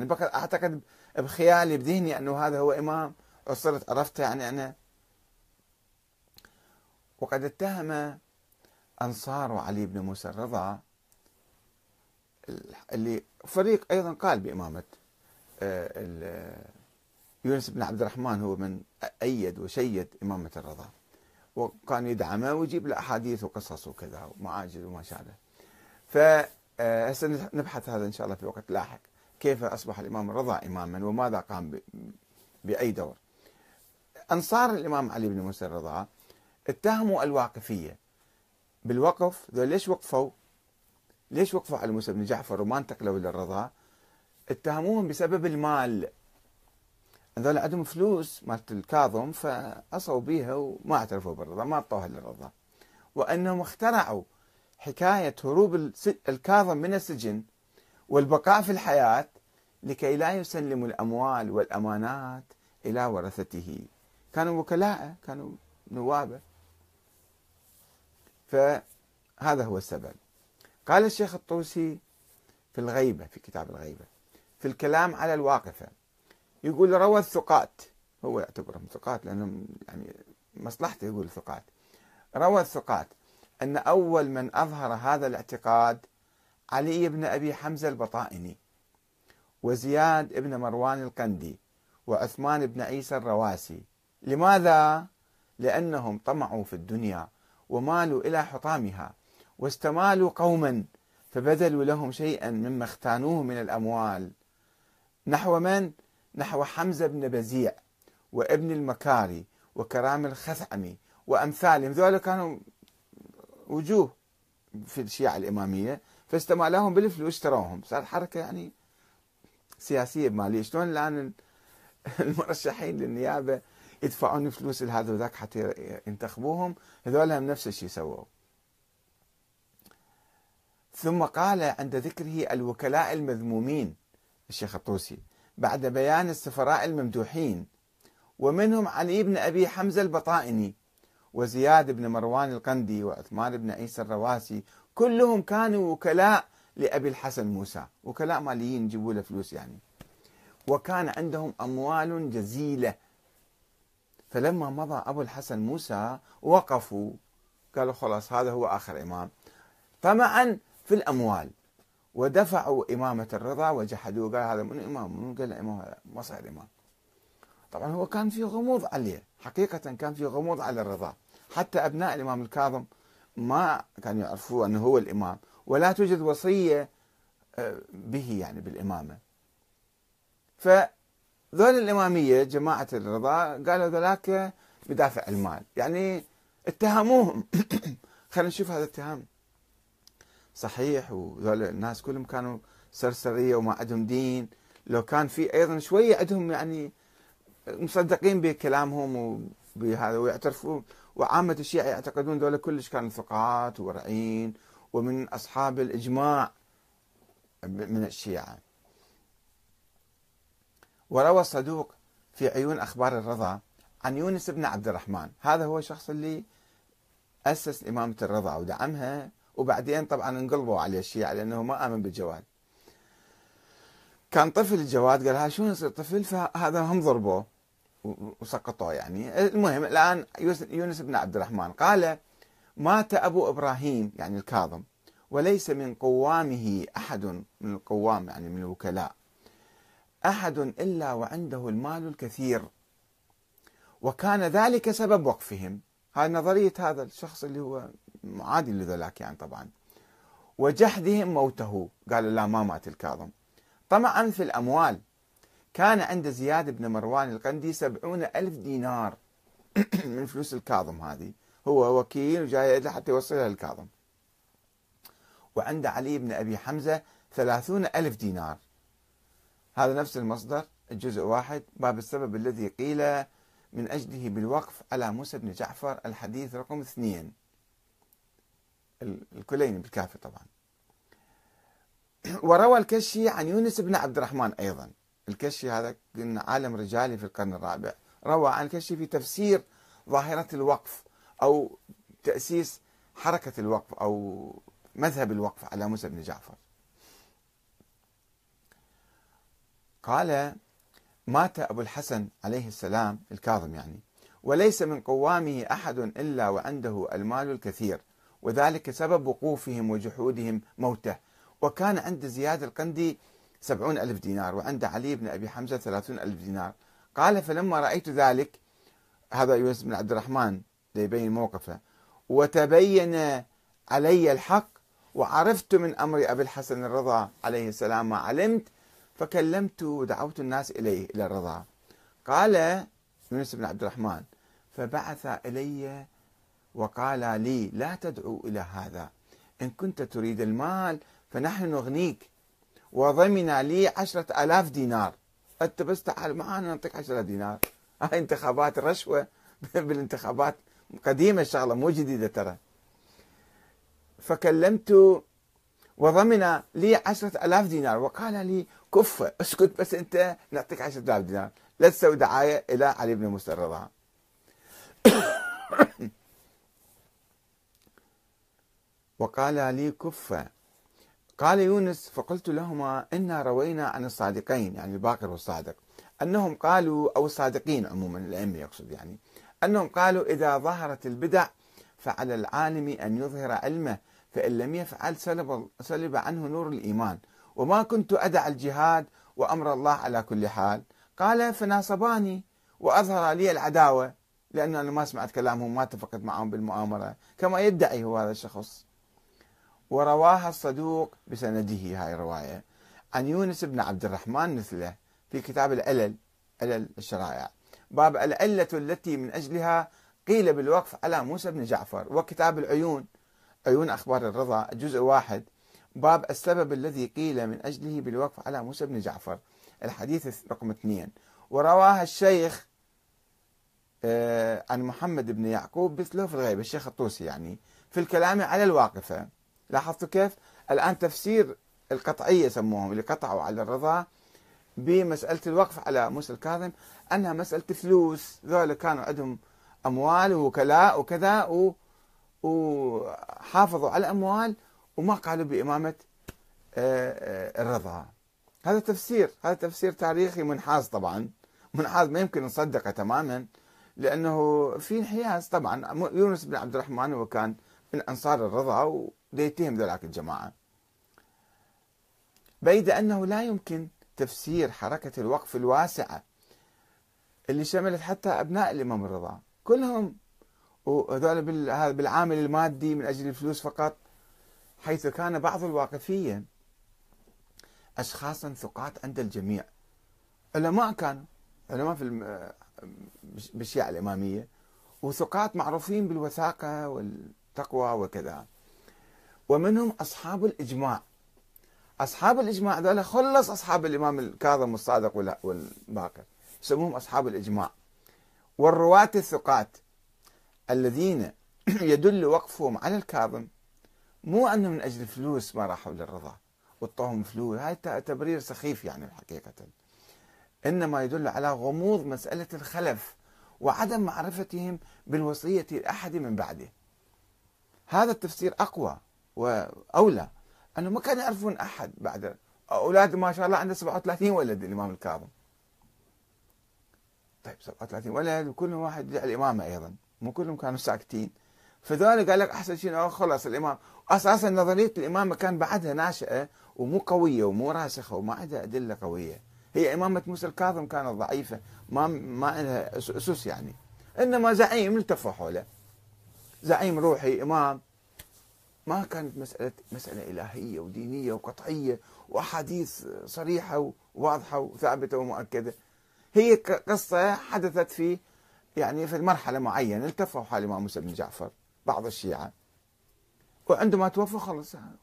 يعني بكر أعتقد بخيالي بذهني أنه هذا هو إمام، عصرت عرفته يعني أنا. وقد اتهم أنصار علي بن موسى الرضا اللي فريق أيضا قال بإمامة يونس بن عبد الرحمن، هو من أيد وشيد إمامة الرضا وكان يدعمه ويجيب له أحاديث وقصص وكذا ومعاجز وما شابه. فهسه نبحث هذا إن شاء الله في وقت لاحق، كيف أصبح الإمام الرضا إماما وماذا قام بأي دور. أنصار الإمام علي بن موسى الرضا اتهموا الواقفية بالوقف. ذول ليش وقفوا على موسى بن جعفر وما انتقلوا إلى الرضا؟ اتهموهم بسبب المال، هذول عندهم فلوس مالت الكاظم فأصوا بيها وما اعترفوا بالرضا، ما اعطوها للرضا. وأنهم اخترعوا حكاية هروب الكاظم من السجن والبقاء في الحياة لكي لا يسلموا الأموال والأمانات إلى ورثته. كانوا وكلاء، كانوا نوابه، فهذا هو السبب. قال الشيخ الطوسي في الغيبة، في كتاب الغيبة، في الكلام على الواقفة، يقول روى الثقات، هو يعتبرهم ثقات لأنهم يعني مصلحته يقول ثقات، روى الثقات أن أول من أظهر هذا الاعتقاد علي بن أبي حمزة البطائني وزياد بن مروان القندي وعثمان بن عيسى الرواسي. لماذا؟ لأنهم طمعوا في الدنيا ومالوا إلى حطامها واستمالوا قوما فبذلوا لهم شيئا مما اختانوه من الأموال. نحو من؟ نحو حمزة بن بزيع وابن المكاري وكرام الخثعمي وأمثالهم. ذولا كانوا وجوه في الشيعة الإمامية فاستمالهم بالفلوس اشتروهم، صارت حركة يعني سياسية مالية. شلون الآن المرشحين للنيابة يدفعون فلوس لهذا وذاك حتى ينتخبوهم، هذول هم نفس الشيء سووا. ثم قال عند ذكره الوكلاء المذمومين الشيخ الطوسي بعد بيان السفراء الممدوحين، ومنهم علي بن أبي حمزة البطائني وزياد بن مروان القندي وعثمان بن عيسى الرواسي، كلهم كانوا وكلاء لأبي الحسن موسى، وكلاء ماليين يجيبوا له فلوس يعني، وكان عندهم أموال جزيلة. فلما مضى أبو الحسن موسى وقفوا، قالوا خلاص هذا هو آخر إمام، طمعا في الأموال، ودفعوا إمامة الرضا وجحدوه. قال هذا من إمام، قال لا إمام، هذا ما صار إمام. طبعا هو كان في غموض عليه حقيقة، كان في غموض على الرضا، حتى أبناء الإمام الكاظم ما كانوا يعرفوا أنه هو الإمام، ولا توجد وصية به يعني بالإمامة. فذول الإمامية جماعة الرضا قالوا ذلك بدافع المال، يعني اتهموهم. خلينا نشوف هذا الاتهام صحيح؟ وذول الناس كلهم كانوا سرسرية وما عندهم دين، لو كان في أيضا شوية عندهم يعني مصدقين بكلامهم وبهذا ويعترفون. وعامة الشيعة يعتقدون ذول كلش كانوا ثقات وورعين ومن أصحاب الإجماع من الشيعة. وروى الصدوق في عيون أخبار الرضا عن يونس بن عبد الرحمن، هذا هو الشخص اللي أسس إمامة الرضا ودعمها، وبعدين طبعا انقلبوا عليه الشيعة لأنه ما آمن بالجواد. كان طفل الجواد، قال ها شو يصير طفل، فهذا هم ضربوه وسقطوه يعني. المهم الآن يونس بن عبد الرحمن قال مات أبو إبراهيم يعني الكاظم، وليس من قوامه أحد، من القوام يعني من الوكلاء، أحد إلا وعنده المال الكثير، وكان ذلك سبب وقفهم. هاي نظرية هذا الشخص اللي هو معادي لذلك يعني طبعا. وجحدهم موته، قالوا لا ما مات الكاظم، طمعا في الأموال. كان عند زياد بن مروان القندي 70,000 دينار من فلوس الكاظم، هذه هو وكيل وجاي حتى يوصلها للكاظم. وعند علي بن أبي حمزة 30,000 دينار، هذا نفس المصدر الجزء 1 باب السبب الذي قيل من أجله بالوقف على موسى بن جعفر، الحديث رقم 2 الكليني بالكافي طبعا. وروى الكشي عن يونس بن عبد الرحمن أيضا. الكشي هذا عالم رجالي في القرن الرابع، روى عن الكشي في تفسير ظاهرة الوقف أو تأسيس حركة الوقف أو مذهب الوقف على موسى بن جعفر. قال: مات أبو الحسن عليه السلام الكاظم يعني، وليس من قوامه أحد إلا وعنده المال الكثير، وذلك سبب وقوفهم وجحودهم موته. وكان عند زياد القندي 70,000 دينار، وعند علي بن أبي حمزة 30,000 دينار. قال: فلما رأيت ذلك، هذا يونس بن عبد الرحمن يبين موقفه، وتبين علي الحق وعرفت من أمر أبي الحسن الرضا عليه السلام ما علمت، فكلمت ودعوت الناس إليه إلى الرضا. قال يونس بن عبد الرحمن: فبعث إلي وقال لي: لا تدعو إلى هذا، إن كنت تريد المال فنحن نغنيك، وضمن لي 10,000 دينار، أنت بس تعال معنا نعطيك 10 دينار. هاي انتخابات رشوة بالانتخابات، قديمة الشغلة مو جديدة ترى. فكلمت وضمن لي 10,000 دينار، وقال لي: كفة اسكت بس أنت، نعطيك 10,000 دينار، لا تسوي دعاية إلى علي بن موسى الرضا. وقال لي: كفة. قال يونس: فقلت لهما: إنا روينا عن الصادقين، يعني الباقر والصادق، أنهم قالوا، أو الصادقين عموما الأئمة يقصد يعني، أنهم قالوا: إذا ظهرت البدع فعلى العالم أن يظهر علمه، فإن لم يفعل سلب عنه نور الإيمان، وما كنت أدع الجهاد وأمر الله على كل حال. قال: فناصباني وأظهر لي العداوة، لأن أنا ما سمعت كلامهم، ما اتفقت معهم بالمؤامرة كما يدعي هو هذا الشخص. ورواها الصدوق بسنده، هاي الرواية عن يونس بن عبد الرحمن مثله في كتاب العلل، علل الشرائع، باب العلة التي من أجلها قيل بالوقف على موسى بن جعفر. وكتاب العيون، عيون أخبار الرضا، جزء 1، باب السبب الذي قيل من أجله بالوقف على موسى بن جعفر، الحديث رقم 2. ورواها الشيخ عن محمد بن يعقوب مثله في الغيبة، الشيخ الطوسي يعني، في الكلام على الواقفة. لاحظتوا كيف الآن تفسير القطعية سموهم، اللي قطعوا على الرضا بمسألة الوقف على موسى الكاظم أنها مسألة فلوس، ذولا كانوا عندهم أموال ووكلاء وكذا وحافظوا على الأموال وما قالوا بإمامة الرضا. هذا تفسير تاريخي منحاز، طبعا منحاز ما يمكن نصدقه تماما، لأنه في انحياز طبعا. يونس بن عبد الرحمن هو كان من أنصار الرضا وديتهم ذلك الجماعة، بيد أنه لا يمكن تفسير حركة الوقف الواسعة اللي شملت حتى أبناء الإمام الرضا كلهم، وهذول بالعامل المادي من أجل الفلوس فقط، حيث كان بعض الواقفية أشخاصا ثقات عند الجميع، علماء كانوا، علماء في بالشيعة الإمامية، وثقات معروفين بالوثاقة والتقوى وكذا، ومنهم أصحاب الإجماع. أصحاب الإجماع ذولا خلص أصحاب الإمام الكاظم والصادق والباقر، يسموهم أصحاب الإجماع. والرواة الثقات الذين يدل وقفهم على الكاظم مو أنه من أجل فلوس ما راحوا للرضا وطوهم فلوس، هاي تبرير سخيف يعني حقيقة، إنما يدل على غموض مسألة الخلف وعدم معرفتهم بالوصية لأحد من بعده. هذا التفسير أقوى وأولى، أنه ما كانوا يعرفون أحد بعد أولاده، ما شاء الله عنده 37 ولد الإمام الكاظم. طيب 37 ولد وكل واحد يدعي الإمامة أيضا، مو كلهم كانوا ساكتين، فذلك قال لك أحسن شيء خلاص الإمام. أساسا نظرية الإمامة كان بعدها ناشئة ومو قوية ومو راسخة وما عندها أدلة قوية، هي إمامة موسى الكاظم كانت ضعيفة، ما عندها أسس يعني، إنما زعيم التفوا حوله، زعيم روحي إمام، ما كانت مسألة إلهية ودينية وقطعية وأحاديث صريحة وواضحة وثابتة ومؤكدة، هي قصة حدثت في يعني في مرحلة معينة التفوا حول الإمام موسى بن جعفر بعض الشيعة، وعندما توفى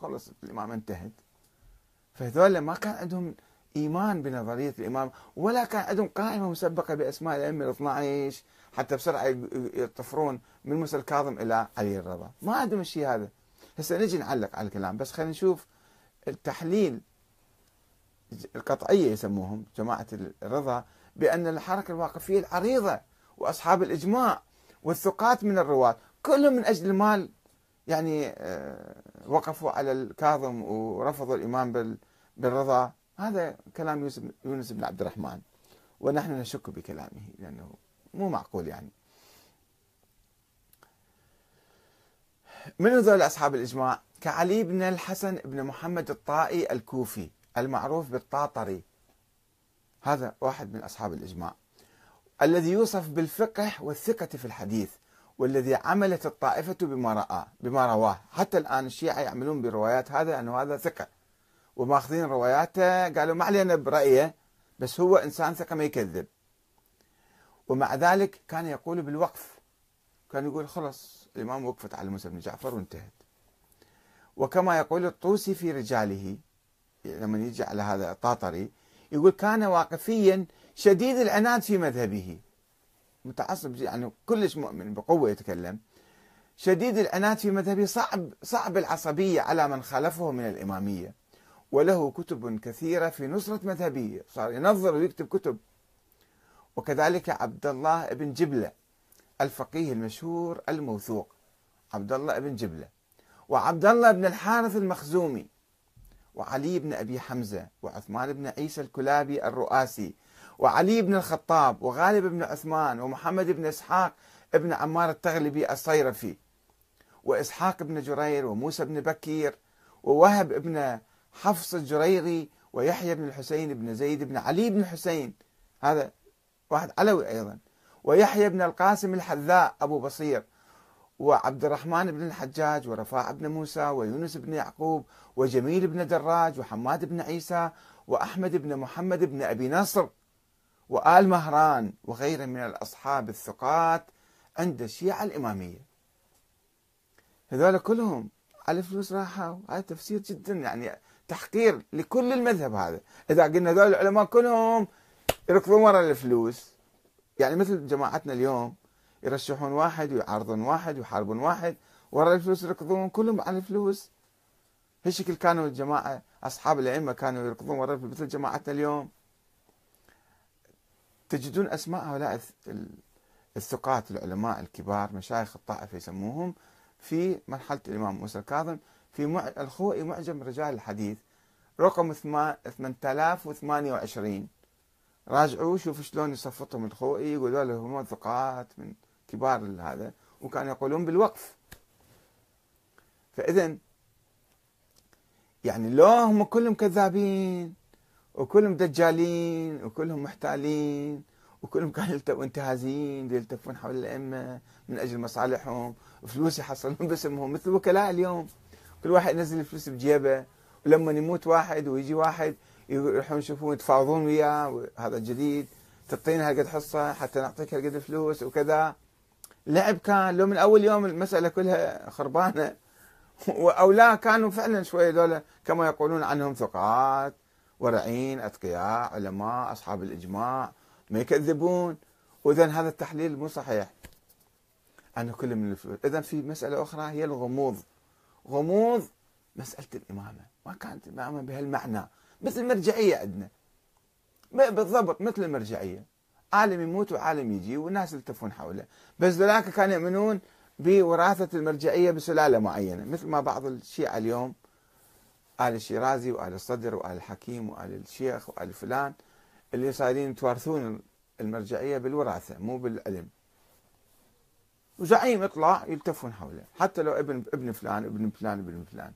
خلص الإمام انتهت. فهذول ما كان عندهم إيمان بنظرية الإمام، ولا كان عندهم قائمة مسبقة بأسماء الأئمة ال12 حتى بسرعة يطفرون من موسى الكاظم إلى علي الرضا، ما عندهم الشيء هذا. هسه نجي نعلق على الكلام، بس خلينا نشوف التحليل القطعية يسموهم جماعة الرضا، بأن الحركة الواقفية العريضة وأصحاب الإجماع والثقات من الرواة كلهم من أجل المال يعني وقفوا على الكاظم ورفضوا الإمام بالرضا، هذا كلام يونس بن عبد الرحمن، ونحن نشك بكلامه لأنه مو معقول. يعني من هذول أصحاب الإجماع كعلي بن الحسن بن محمد الطائي الكوفي المعروف بالطاطري، هذا واحد من أصحاب الإجماع الذي يوصف بالفقه والثقة في الحديث، والذي عملت الطائفة بما رواه. حتى الآن الشيعة يعملون بروايات هذا أنه هذا ثقة، وماخذين رواياته قالوا ما علينا برأيه، بس هو إنسان ثقة ما يكذب. ومع ذلك كان يقول بالوقف، كان يقول خلص الإمام وقفت على موسى بن جعفر وانتهت. وكما يقول الطوسي في رجاله لما يجي على هذا الطاطري، يقول كان واقفيا شديد العناد في مذهبه، متعصب يعني كلش مؤمن بقوة يتكلم، شديد العناد في مذهبه، صعب العصبية على من خالفه من الإمامية. وله كتب كثيرة في نصرة مذهبية، صار ينظر ويكتب كتب. وكذلك عبد الله بن جبلة الفقيه المشهور الموثوق، عبد الله بن جبلة، وعبد الله بن الحارث المخزومي، وعلي بن أبي حمزة، وعثمان بن عيسى الكلابي الرؤاسي، وعلي بن الخطاب، وغالب بن عثمان، ومحمد بن إسحاق بن عمار التغلبي الصيرفي، وإسحاق بن جرير، وموسى بن بكير، ووهب بن حفص الجريري، ويحيى بن الحسين بن زيد بن علي بن الحسين، هذا واحد علوي أيضا، ويحيى بن القاسم الحذاء أبو بصير، وعبد الرحمن بن الحجاج، ورفاع بن موسى، ويونس بن يعقوب، وجميل بن دراج، وحماد بن عيسى، وأحمد بن محمد بن أبي نصر، وآل مهران، وغيره من الأصحاب الثقات عند الشيعة الإمامية. هذول كلهم على فلوس راحوا. هذا تفسير جدا يعني تحقير لكل المذهب هذا، إذا قلنا هذول العلماء كلهم يركضون وراء الفلوس، يعني مثل جماعتنا اليوم يرشحون واحد ويعارضون واحد ويحاربون واحد، وراء الفلوس يركضون كلهم على الفلوس. هالشكل كانوا الجماعة أصحاب الأئمة كانوا يركضون وراء الفلوس مثل جماعتنا اليوم. تجدون أسماء هؤلاء الثقات العلماء الكبار مشايخ الطائفة يسموهم في مرحلة الإمام موسى الكاظم. في الخوئي معجم رجال الحديث رقم 8028، راجعوا شوفوا شلون يصفطهم الخوئي، يقولوا له هم ثقات من كبار هذا، وكان يقولون بالوقف. فإذا يعني لو هم كلهم كذابين وكلهم دجالين وكلهم محتالين وكلهم كانوا يلتفوا انتهازيين، يلتفون حول الأئمة من أجل مصالحهم، فلوس يحصلون باسمهم مثل الوكلاء اليوم، كل واحد ينزل الفلوس بجيبه، ولما يموت واحد ويجي واحد يروحون يشوفون يتفاوضون وياه، هذا الجديد تعطينا هالقد حصة حتى نعطيك هالقد فلوس وكذا. لعب كان لو من أول يوم المسألة كلها خربانة. أو لا كانوا فعلا شوية دولة كما يقولون عنهم ثقات ورعين أتقياء علماء أصحاب الإجماع ما يكذبون. وإذا هذا التحليل مو صحيح أنه كل من الفلوس. إذا في مسألة أخرى هي الغموض، غموض مسألة الإمامة، ما كانت الإمامة بهالمعنى مثل المرجعية عندنا بالضبط، مثل المرجعية عالم يموت وعالم يجي والناس يلتفون حوله، بس ذلك كانوا يؤمنون بوراثة المرجعية بسلالة معينة، مثل ما بعض الشيعة اليوم آل الشيرازي وآل الصدر وآل الحكيم وآل الشيخ وآل فلان اللي صايرين يتوارثون المرجعية بالوراثة مو بالعلم. وزعيم يطلع يلتفون حوله، حتى لو ابن فلان ابن فلان ابن فلان